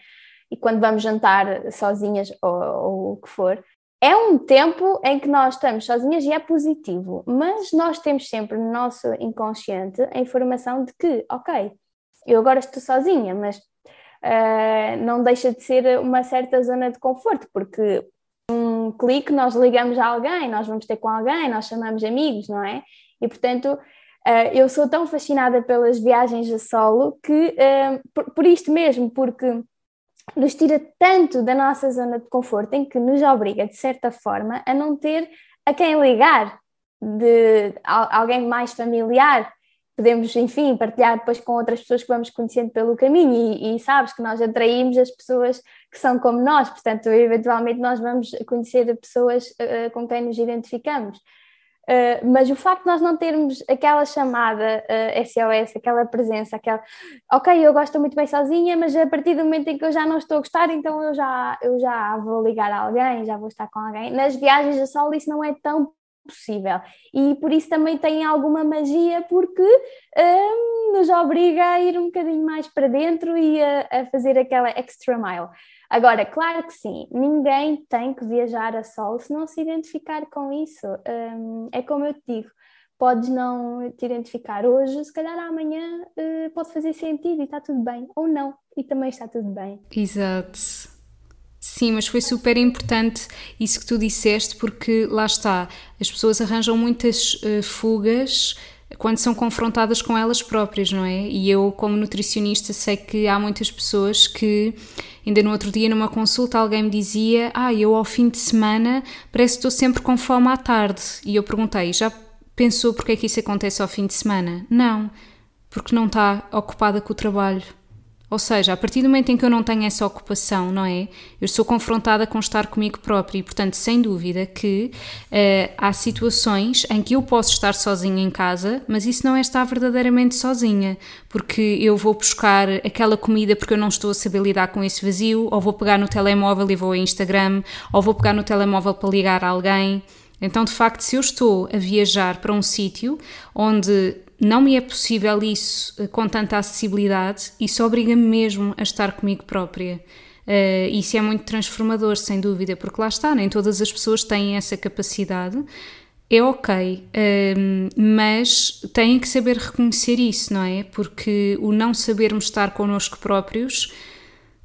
e quando vamos jantar sozinhas ou o que for, é um tempo em que nós estamos sozinhas e é positivo, mas nós temos sempre no nosso inconsciente a informação de que, ok, eu agora estou sozinha, mas não deixa de ser uma certa zona de conforto, porque um clique nós ligamos a alguém, nós vamos ter com alguém, nós chamamos amigos, não é? E portanto eu sou tão fascinada pelas viagens a solo que por isto mesmo, porque nos tira tanto da nossa zona de conforto em que nos obriga de certa forma a não ter a quem ligar, de alguém mais familiar. Podemos, enfim, partilhar depois com outras pessoas que vamos conhecendo pelo caminho e sabes que nós atraímos as pessoas que são como nós, portanto, eventualmente nós vamos conhecer pessoas com quem nos identificamos. Mas o facto de nós não termos aquela chamada SOS, aquela presença, aquela ok, eu gosto muito bem sozinha, mas a partir do momento em que eu já não estou a gostar, então eu já vou ligar a alguém, já vou estar com alguém. Nas viagens a solo isso não é tão possível e por isso também tem alguma magia, porque nos obriga a ir um bocadinho mais para dentro e a fazer aquela extra mile. Agora, claro que sim, ninguém tem que viajar a solo se não se identificar com isso. É como eu te digo, podes não te identificar hoje, se calhar amanhã pode fazer sentido e está tudo bem, ou não, e também está tudo bem. Exato. Sim, mas foi super importante isso que tu disseste, porque lá está, as pessoas arranjam muitas fugas quando são confrontadas com elas próprias, não é? E eu, como nutricionista, sei que há muitas pessoas que, ainda no outro dia numa consulta, alguém me dizia, eu ao fim de semana parece que estou sempre com fome à tarde. E eu perguntei, já pensou porque é que isso acontece ao fim de semana? Não, porque não está ocupada com o trabalho. Ou seja, a partir do momento em que eu não tenho essa ocupação, não é? Eu sou confrontada com estar comigo própria e, portanto, sem dúvida que há situações em que eu posso estar sozinha em casa, mas isso não é estar verdadeiramente sozinha, porque eu vou buscar aquela comida porque eu não estou a saber lidar com esse vazio, ou vou pegar no telemóvel e vou ao Instagram, ou vou pegar no telemóvel para ligar a alguém. Então, de facto, se eu estou a viajar para um sítio onde não me é possível isso com tanta acessibilidade, isso obriga-me mesmo a estar comigo própria. Isso é muito transformador, sem dúvida, porque lá está, nem todas as pessoas têm essa capacidade. É ok, mas têm que saber reconhecer isso, não é? Porque o não sabermos estar connosco próprios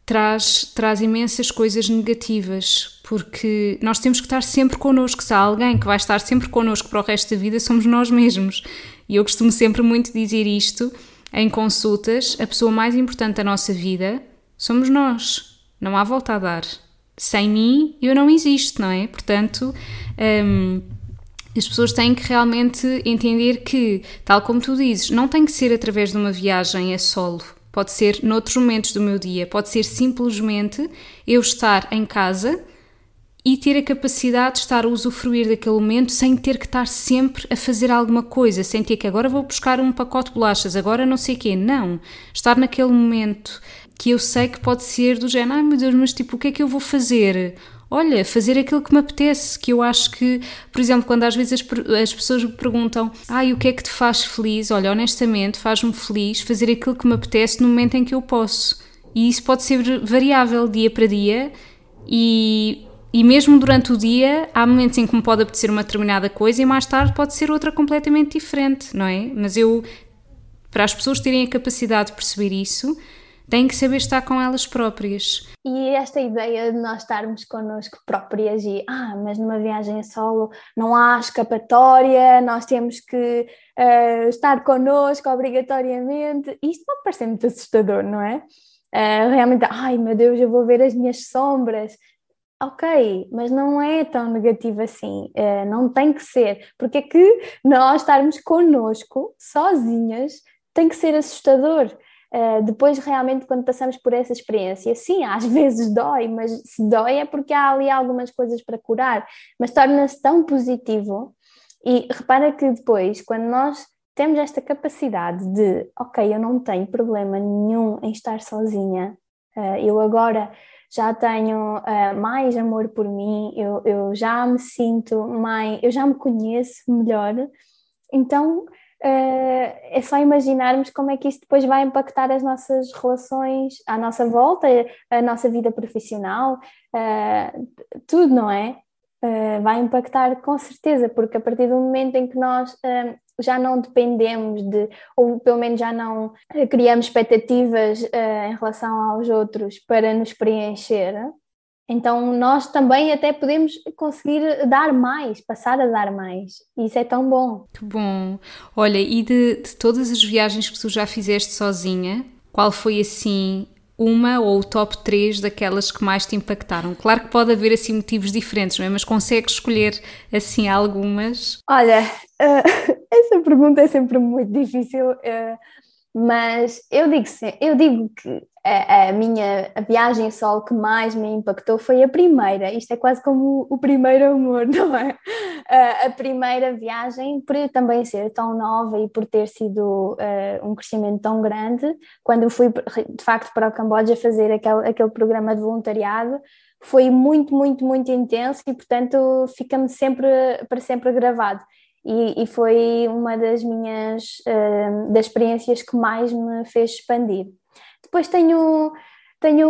traz imensas coisas negativas, porque nós temos que estar sempre connosco. Se há alguém que vai estar sempre connosco para o resto da vida, somos nós mesmos. E eu costumo sempre muito dizer isto em consultas: a pessoa mais importante da nossa vida somos nós, não há volta a dar. Sem mim eu não existo, não é? Portanto, as pessoas têm que realmente entender que, tal como tu dizes, não tem que ser através de uma viagem a solo. Pode ser noutros momentos do meu dia, pode ser simplesmente eu estar em casa e ter a capacidade de estar a usufruir daquele momento sem ter que estar sempre a fazer alguma coisa, sem ter que agora vou buscar um pacote de bolachas, agora não sei o quê. Não, estar naquele momento que eu sei que pode ser do género: ai meu Deus, mas tipo, o que é que eu vou fazer? Olha, fazer aquilo que me apetece, que eu acho que, por exemplo, quando às vezes as pessoas me perguntam: ai, o que é que te faz feliz? Olha, honestamente, faz-me feliz fazer aquilo que me apetece no momento em que eu posso. E isso pode ser variável dia para dia, e mesmo durante o dia há momentos em que me pode apetecer uma determinada coisa e mais tarde pode ser outra completamente diferente, não é? Mas eu, para as pessoas terem a capacidade de perceber isso, têm que saber estar com elas próprias. E esta ideia de nós estarmos connosco próprias e, mas numa viagem a solo não há escapatória, nós temos que estar connosco obrigatoriamente, isto pode parecer muito assustador, não é? Realmente, ai meu Deus, eu vou ver as minhas sombras. Ok, mas não é tão negativo assim, não tem que ser. Porque é que nós estarmos connosco, sozinhas, tem que ser assustador? Depois realmente quando passamos por essa experiência, sim, às vezes dói, mas se dói é porque há ali algumas coisas para curar, mas torna-se tão positivo. E repara que depois, quando nós temos esta capacidade de, ok, eu não tenho problema nenhum em estar sozinha, eu agora já tenho mais amor por mim, eu já me sinto mais, eu já me conheço melhor, então é só imaginarmos como é que isso depois vai impactar as nossas relações à nossa volta, a nossa vida profissional, tudo, não é? Vai impactar com certeza, porque a partir do momento em que nós já não dependemos de, ou pelo menos já não criamos expectativas em relação aos outros para nos preencher, então nós também até podemos conseguir dar mais, passar a dar mais. Isso é tão bom. Que bom. Olha, e de todas as viagens que tu já fizeste sozinha, qual foi assim uma ou o top 3 daquelas que mais te impactaram? Claro que pode haver assim motivos diferentes, não é? Mas consegues escolher assim algumas? Olha, essa pergunta é sempre muito difícil, mas eu digo que a minha viagem a solo que mais me impactou foi a primeira. Isto é quase como o primeiro amor, não é? A primeira viagem, por eu também ser tão nova e por ter sido um crescimento tão grande, quando eu fui de facto para o Camboja fazer aquele programa de voluntariado, foi muito, muito, muito intenso e portanto fica-me sempre, para sempre gravado. E foi uma das minhas das experiências que mais me fez expandir. Depois tenho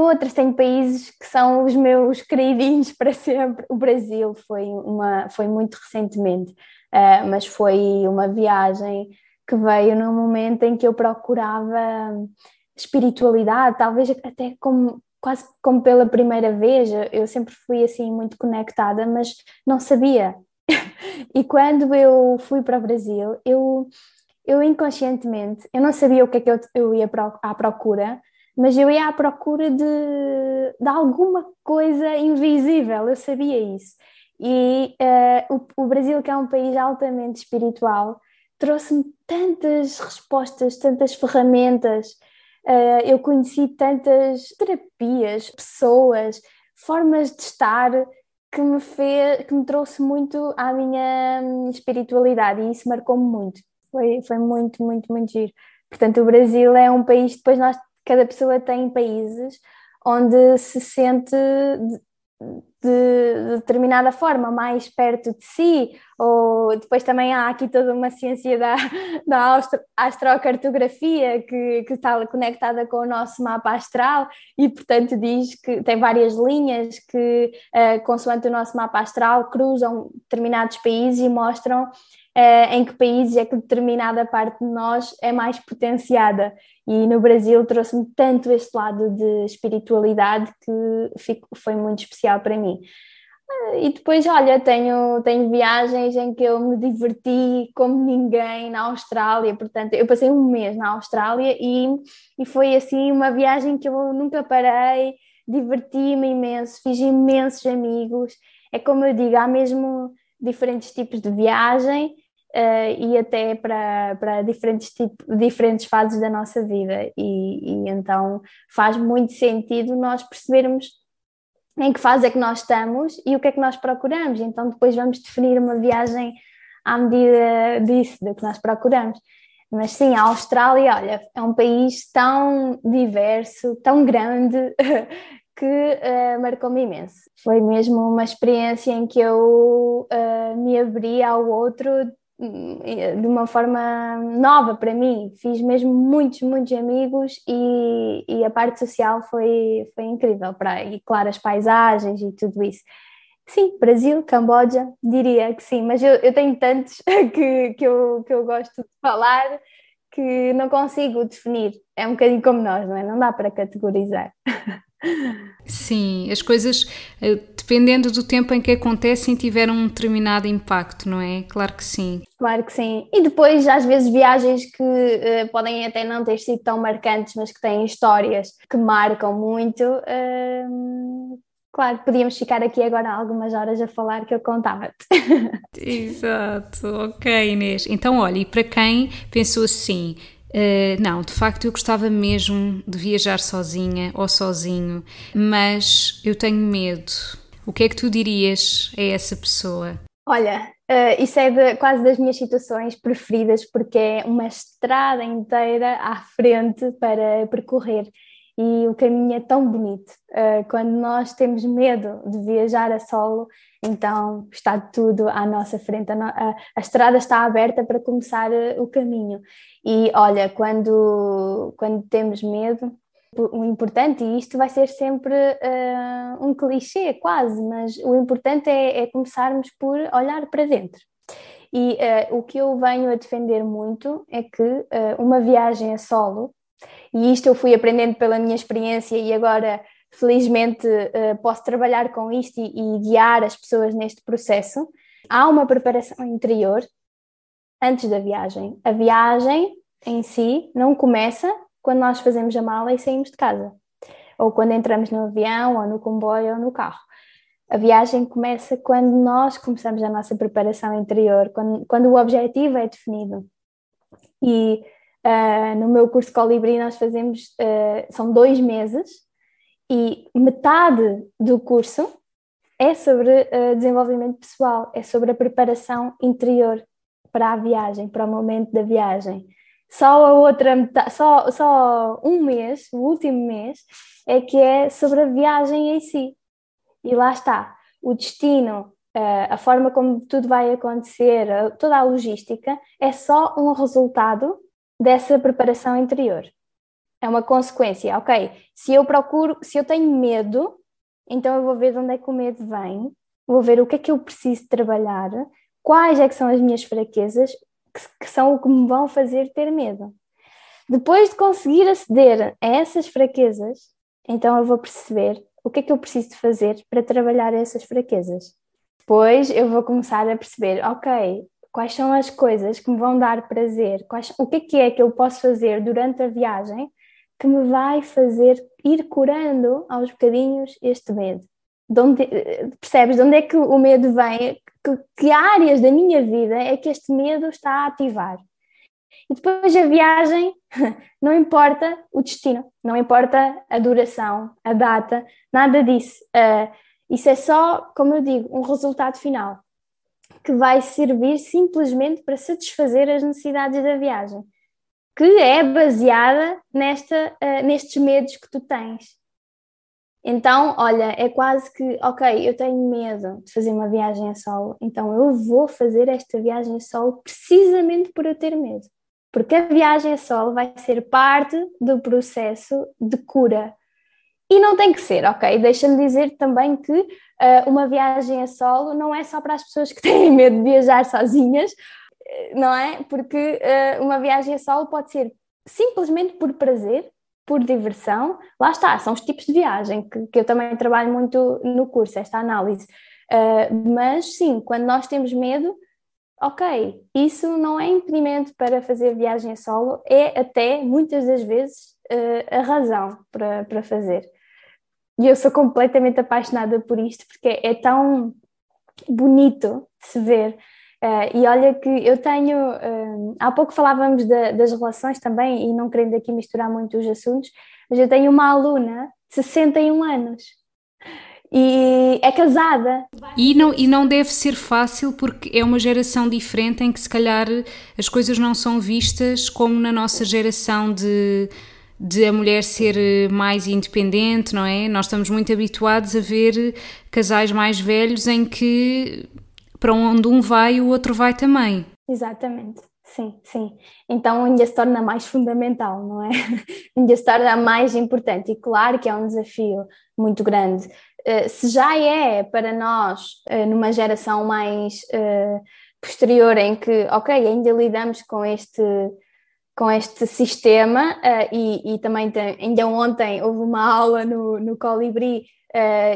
outras, tenho países que são os meus queridinhos para sempre. O Brasil foi muito recentemente, mas foi uma viagem que veio num momento em que eu procurava espiritualidade, talvez até quase como pela primeira vez. Eu sempre fui assim muito conectada, mas não sabia. E quando eu fui para o Brasil, eu inconscientemente, eu não sabia o que é que eu ia à procura, mas eu ia à procura de alguma coisa invisível, eu sabia isso. E o Brasil, que é um país altamente espiritual, trouxe-me tantas respostas, tantas ferramentas, eu conheci tantas terapias, pessoas, formas de estar, que me trouxe muito à minha espiritualidade, e isso marcou-me muito. Foi muito, muito, muito giro. Portanto, o Brasil é um país, depois cada pessoa tem países onde se sente de determinada forma, mais perto de si, ou depois também há aqui toda uma ciência da astrocartografia que está conectada com o nosso mapa astral e, portanto, diz que tem várias linhas que, consoante o nosso mapa astral, cruzam determinados países e mostram em que países é que determinada parte de nós é mais potenciada. E no Brasil trouxe-me tanto este lado de espiritualidade que foi muito especial para mim. E depois, olha, tenho viagens em que eu me diverti como ninguém na Austrália. Portanto, eu passei um mês na Austrália e foi assim uma viagem que eu nunca parei, diverti-me imenso, fiz imensos amigos. É como eu digo, há mesmo diferentes tipos de viagem e até para diferentes fases da nossa vida, e então faz muito sentido nós percebermos em que fase é que nós estamos e o que é que nós procuramos. Então depois vamos definir uma viagem à medida disso, do que nós procuramos. Mas sim, a Austrália, olha, é um país tão diverso, tão grande, que marcou-me imenso. Foi mesmo uma experiência em que eu me abri ao outro de uma forma nova para mim. Fiz mesmo muitos, muitos amigos e a parte social foi incrível. E claro, as paisagens e tudo isso. Sim, Brasil, Camboja, diria que sim, mas eu tenho tantos que eu gosto de falar que não consigo definir. É um bocadinho como nós, não é? Não dá para categorizar. Sim, as coisas, dependendo do tempo em que acontecem, tiveram um determinado impacto, não é? Claro que sim. Claro que sim. E depois, às vezes, viagens que podem até não ter sido tão marcantes, mas que têm histórias que marcam muito. Claro, podíamos ficar aqui agora algumas horas a falar, que eu contava-te. Exato, ok, Inês. Então, olha, e para quem pensou assim... Não, de facto eu gostava mesmo de viajar sozinha ou sozinho, mas eu tenho medo. O que é que tu dirias a essa pessoa? Olha, isso é quase das minhas situações preferidas, porque é uma estrada inteira à frente para percorrer e o caminho é tão bonito. Quando nós temos medo de viajar a solo, então está tudo à nossa frente, a estrada está aberta para começar o caminho. E olha, quando temos medo, o importante, e isto vai ser sempre um clichê quase, mas o importante é começarmos por olhar para dentro. E o que eu venho a defender muito é que uma viagem a solo, e isto eu fui aprendendo pela minha experiência e agora felizmente posso trabalhar com isto e guiar as pessoas neste processo. Há uma preparação interior antes da viagem. A viagem em si não começa quando nós fazemos a mala e saímos de casa, ou quando entramos no avião, ou no comboio, ou no carro. A viagem começa quando nós começamos a nossa preparação interior, quando o objetivo é definido. E no meu curso Colibri nós fazemos, são 2 meses, e metade do curso é sobre desenvolvimento pessoal, é sobre a preparação interior para a viagem, para o momento da viagem. Só a outra metade, só um mês, o último mês, é que é sobre a viagem em si. E lá está, o destino, a forma como tudo vai acontecer, toda a logística, é só um resultado dessa preparação interior. É uma consequência, ok? Se eu tenho medo, então eu vou ver de onde é que o medo vem, vou ver o que é que eu preciso trabalhar, quais é que são as minhas fraquezas, que são o que me vão fazer ter medo. Depois de conseguir aceder a essas fraquezas, então eu vou perceber o que é que eu preciso de fazer para trabalhar essas fraquezas. Depois eu vou começar a perceber, ok, quais são as coisas que me vão dar prazer, o que é que eu posso fazer durante a viagem que me vai fazer ir curando aos bocadinhos este medo. Percebes de onde é que o medo vem? Que áreas da minha vida é que este medo está a ativar? E depois a viagem, não importa o destino, não importa a duração, a data, nada disso. Isso é só, como eu digo, um resultado final que vai servir simplesmente para satisfazer as necessidades da viagem, que é baseada nestes medos que tu tens. Então, olha, é quase que, ok, eu tenho medo de fazer uma viagem a solo, então eu vou fazer esta viagem a solo precisamente por eu ter medo. Porque a viagem a solo vai ser parte do processo de cura. E não tem que ser, ok? Deixa-me dizer também que uma viagem a solo não é só para as pessoas que têm medo de viajar sozinhas, não é? Porque uma viagem a solo pode ser simplesmente por prazer, por diversão. Lá está, são os tipos de viagem que eu também trabalho muito no curso, esta análise, mas sim, quando nós temos medo, ok, isso não é impedimento para fazer viagem a solo, é até muitas das vezes a razão para fazer. E eu sou completamente apaixonada por isto, porque é tão bonito de se ver. E olha que eu tenho, há pouco falávamos das relações também, e não querendo aqui misturar muito os assuntos, mas eu tenho uma aluna de 61 anos e é casada. E não deve ser fácil, porque é uma geração diferente em que se calhar as coisas não são vistas como na nossa geração de a mulher ser mais independente, não é? Nós estamos muito habituados a ver casais mais velhos em que... para onde um vai, o outro vai também. Exatamente, sim, sim. Então ainda se torna mais fundamental, não é? Ainda se torna mais importante. E claro que é um desafio muito grande. Se já é para nós, numa geração mais posterior, em que, ok, ainda lidamos com este sistema, e também ainda ontem houve uma aula no Colibri,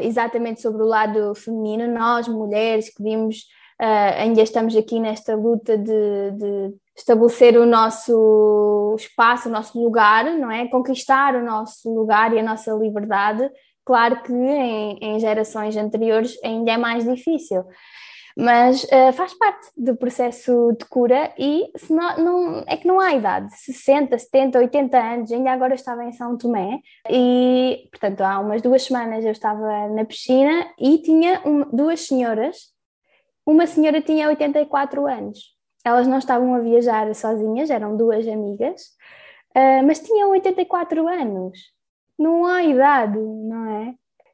exatamente sobre o lado feminino. Nós, mulheres, que vimos, ainda estamos aqui nesta luta de estabelecer o nosso espaço, o nosso lugar, não é? Conquistar o nosso lugar e a nossa liberdade. Claro que em gerações anteriores ainda é mais difícil, mas faz parte do processo de cura. E se não, é que não há idade, 60, 70, 80 anos. Ainda agora eu estava em São Tomé e, portanto, há umas 2 semanas eu estava na piscina e tinha duas senhoras. Uma senhora tinha 84 anos, elas não estavam a viajar sozinhas, eram duas amigas, mas tinham 84 anos, não há idade, não é?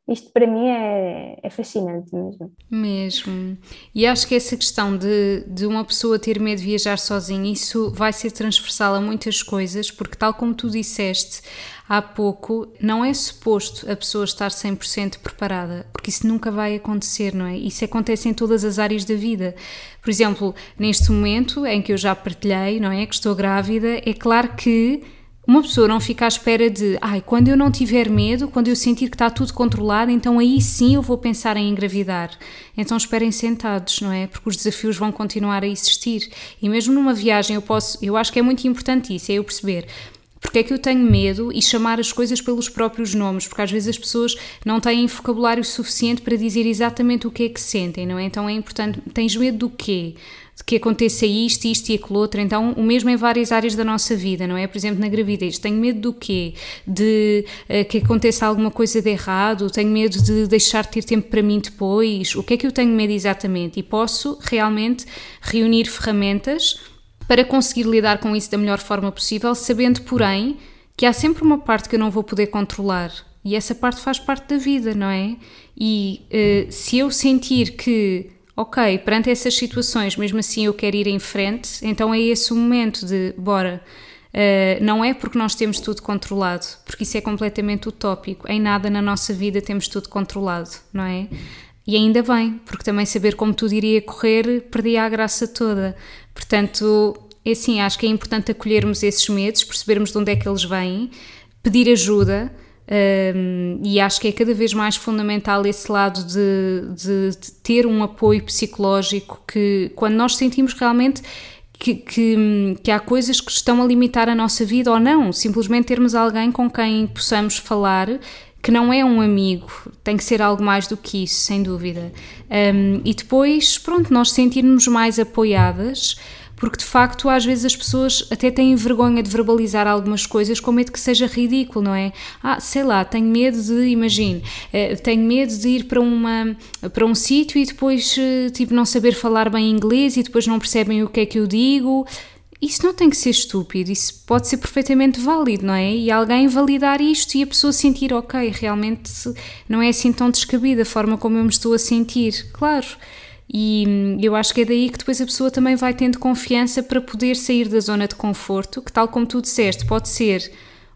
Isto para mim é fascinante mesmo. Mesmo. E acho que essa questão de uma pessoa ter medo de viajar sozinha, isso vai ser transversal a muitas coisas, porque tal como tu disseste há pouco, não é suposto a pessoa estar 100% preparada, porque isso nunca vai acontecer, não é? Isso acontece em todas as áreas da vida. Por exemplo, neste momento em que eu já partilhei, não é? Que estou grávida, é claro que uma pessoa não fica à espera de quando eu não tiver medo, quando eu sentir que está tudo controlado, então aí sim eu vou pensar em engravidar. Então esperem sentados, não é? Porque os desafios vão continuar a existir. E mesmo numa viagem eu acho que é muito importante isso, é eu perceber porque é que eu tenho medo e chamar as coisas pelos próprios nomes, porque às vezes as pessoas não têm vocabulário suficiente para dizer exatamente o que é que sentem, não é? Então é importante, tens medo do quê? De que aconteça isto, isto e aquilo outro. Então o mesmo em várias áreas da nossa vida, não é? Por exemplo, na gravidez, tenho medo do quê? De que aconteça alguma coisa de errado, tenho medo de deixar de ter tempo para mim depois, o que é que eu tenho medo exatamente? E posso realmente reunir ferramentas para conseguir lidar com isso da melhor forma possível, sabendo, porém, que há sempre uma parte que eu não vou poder controlar, e essa parte faz parte da vida, não é? E se eu sentir que ok, perante essas situações, mesmo assim eu quero ir em frente, então é esse o momento de bora. Não é porque nós temos tudo controlado, porque isso é completamente utópico. Em nada na nossa vida temos tudo controlado, não é? E ainda bem, porque também saber como tudo iria correr perdia a graça toda. Portanto, é assim, acho que é importante acolhermos esses medos, percebermos de onde é que eles vêm, pedir ajuda. E acho que é cada vez mais fundamental esse lado de ter um apoio psicológico, que quando nós sentimos realmente que há coisas que estão a limitar a nossa vida ou não, simplesmente termos alguém com quem possamos falar, que não é um amigo, tem que ser algo mais do que isso, sem dúvida. E depois, pronto, nós sentirmos mais apoiadas, porque de facto às vezes as pessoas até têm vergonha de verbalizar algumas coisas com medo que seja ridículo, não é? Sei lá, tenho medo de, imagine, tenho medo de ir para um sítio e depois tipo, não saber falar bem inglês e depois não percebem o que é que eu digo. isso não tem que ser estúpido, isso pode ser perfeitamente válido, não é? E alguém validar isto e a pessoa sentir, ok, realmente não é assim tão descabida a forma como eu me estou a sentir, claro. E eu acho que é daí que depois a pessoa também vai tendo confiança para poder sair da zona de conforto, que tal como tu disseste, pode ser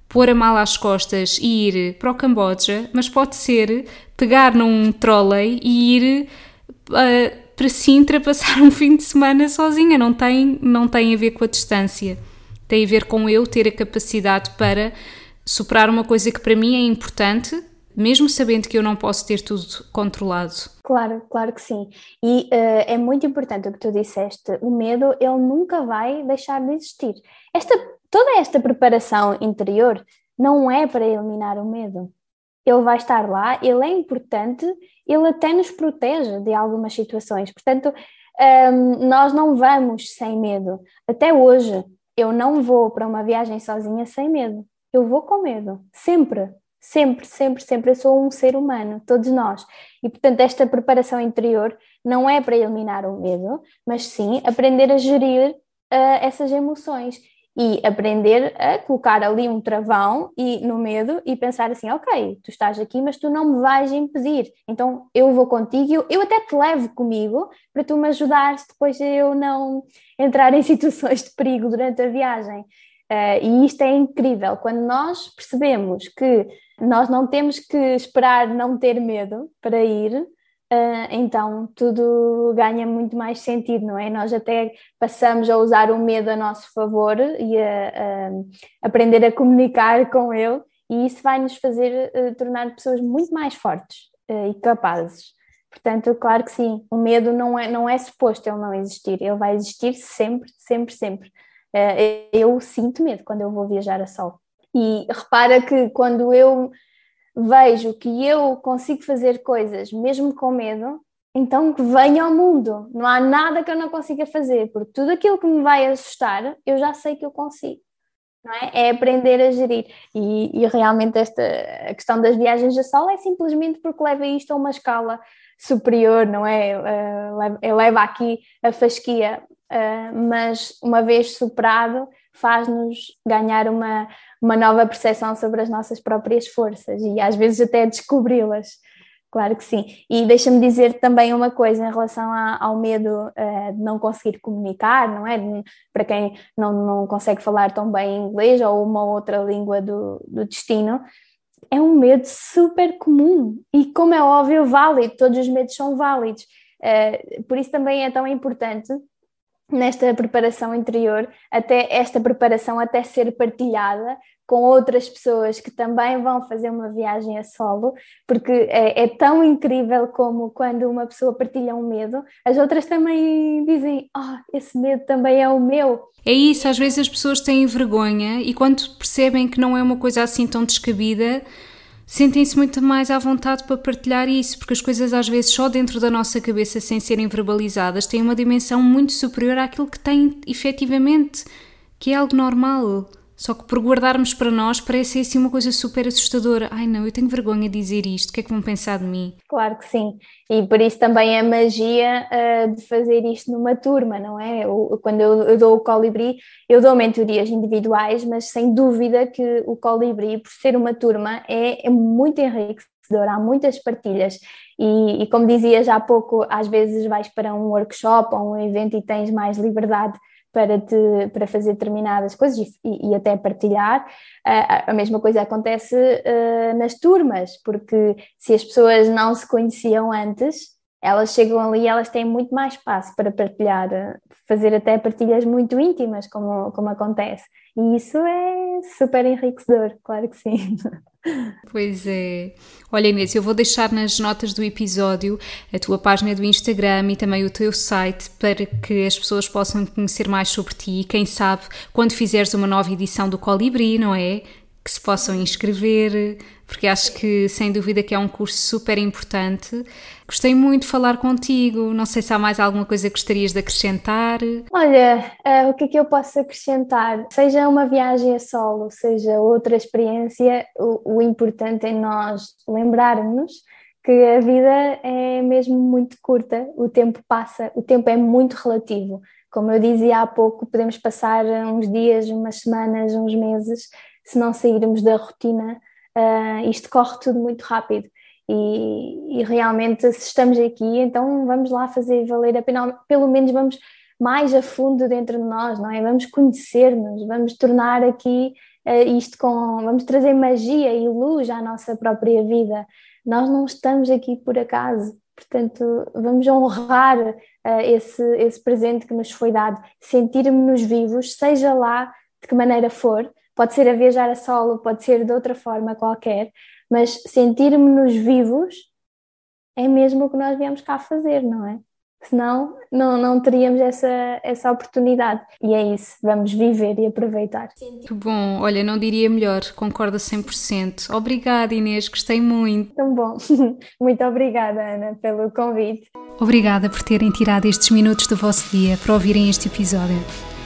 pôr a mala às costas e ir para o Camboja, mas pode ser pegar num trolley e ir para Sintra passar um fim de semana sozinha, não tem a ver com a distância, tem a ver com eu ter a capacidade para superar uma coisa que para mim é importante, mesmo sabendo que eu não posso ter tudo controlado. Claro, claro que sim. E é muito importante o que tu disseste, o medo, ele nunca vai deixar de existir. Toda esta preparação interior não é para eliminar o medo. Ele vai estar lá, ele é importante, ele até nos protege de algumas situações. Portanto, nós não vamos sem medo. Até hoje, eu não vou para uma viagem sozinha sem medo. Eu vou com medo, sempre. Sempre, sempre, sempre. Eu sou um ser humano, todos nós. E, portanto, esta preparação interior não é para eliminar o medo, mas sim aprender a gerir essas emoções e aprender a colocar ali um travão no medo e pensar assim, ok, tu estás aqui, mas tu não me vais impedir. Então, eu vou contigo, eu até te levo comigo para tu me ajudares depois de eu não entrar em situações de perigo durante a viagem. E isto é incrível, quando nós percebemos que nós não temos que esperar não ter medo para ir, então tudo ganha muito mais sentido, não é? Nós até passamos a usar o medo a nosso favor e a aprender a comunicar com ele, e isso vai nos fazer tornar pessoas muito mais fortes e capazes. Portanto, claro que sim, o medo não é suposto ele não existir, ele vai existir sempre, sempre, sempre. Eu sinto medo quando eu vou viajar a solo. E repara que quando eu vejo que eu consigo fazer coisas mesmo com medo, então que venha ao mundo. Não há nada que eu não consiga fazer, porque tudo aquilo que me vai assustar, eu já sei que eu consigo. Não é? É aprender a gerir. E realmente a questão das viagens a solo é simplesmente porque leva isto a uma escala superior, não é? Leva aqui a fasquia. Mas uma vez superado faz-nos ganhar uma nova percepção sobre as nossas próprias forças e às vezes até descobri-las, claro que sim. E deixa-me dizer também uma coisa em relação ao medo de não conseguir comunicar, não é? Para quem não consegue falar tão bem inglês ou uma outra língua do destino, é um medo super comum e, como é óbvio, válido, todos os medos são válidos, por isso também é tão importante nesta preparação interior, até esta preparação até ser partilhada com outras pessoas que também vão fazer uma viagem a solo, porque é tão incrível como quando uma pessoa partilha um medo, as outras também dizem, esse medo também é o meu. É isso, às vezes as pessoas têm vergonha e quando percebem que não é uma coisa assim tão descabida, sentem-se muito mais à vontade para partilhar isso, porque as coisas às vezes só dentro da nossa cabeça, sem serem verbalizadas, têm uma dimensão muito superior àquilo que têm efetivamente, que é algo normal. Só que por guardarmos para nós parece assim uma coisa super assustadora. Ai não, eu tenho vergonha de dizer isto, o que é que vão pensar de mim? Claro que sim, e por isso também a magia de fazer isto numa turma, não é? Quando eu dou o Colibri, eu dou mentorias individuais, mas sem dúvida que o Colibri, por ser uma turma, é muito enriquecedor, há muitas partilhas. E como dizias há pouco, às vezes vais para um workshop ou um evento e tens mais liberdade para fazer determinadas coisas e até partilhar. A mesma coisa acontece nas turmas, porque se as pessoas não se conheciam antes, elas chegam ali e elas têm muito mais espaço para partilhar, fazer até partilhas muito íntimas, como acontece. E isso é super enriquecedor, claro que sim. Pois é. Olha Inês, eu vou deixar nas notas do episódio a tua página do Instagram e também o teu site para que as pessoas possam conhecer mais sobre ti e quem sabe quando fizeres uma nova edição do Colibri, não é? Que se possam inscrever, porque acho que sem dúvida que é um curso super importante. Gostei muito de falar contigo, não sei se há mais alguma coisa que gostarias de acrescentar. Olha, o que é que eu posso acrescentar? Seja uma viagem a solo, seja outra experiência, o importante é nós lembrarmos que a vida é mesmo muito curta, o tempo passa, o tempo é muito relativo. Como eu dizia há pouco, podemos passar uns dias, umas semanas, uns meses, se não sairmos da rotina, isto corre tudo muito rápido. E realmente, se estamos aqui, então vamos lá fazer valer a pena, pelo menos vamos mais a fundo dentro de nós, não é? Vamos conhecer-nos, vamos tornar aqui isto com... Vamos trazer magia e luz à nossa própria vida. Nós não estamos aqui por acaso, portanto, vamos honrar esse presente que nos foi dado, sentirmos-nos vivos, seja lá de que maneira for, pode ser a viajar a solo, pode ser de outra forma qualquer, mas sentirmos-nos vivos é mesmo o que nós viemos cá fazer, não é? Senão não teríamos essa oportunidade. E é isso, vamos viver e aproveitar. Muito bom, olha, não diria melhor, concordo 100%. Obrigada, Inês, gostei muito. Tão bom, muito obrigada, Ana, pelo convite. Obrigada por terem tirado estes minutos do vosso dia para ouvirem este episódio.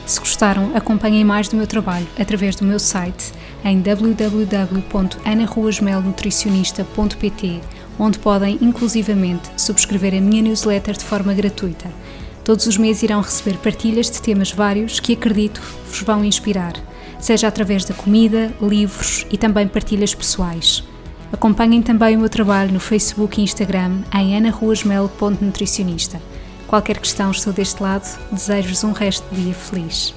Se gostaram, acompanhem mais do meu trabalho através do meu site em www.anaruasmelonutricionista.pt, onde podem, inclusivamente, subscrever a minha newsletter de forma gratuita. Todos os meses irão receber partilhas de temas vários que, acredito, vos vão inspirar, seja através da comida, livros e também partilhas pessoais. Acompanhem também o meu trabalho no Facebook e Instagram em anaruasmelo.nutricionista. Qualquer questão, estou deste lado. Desejo-vos um resto de dia feliz.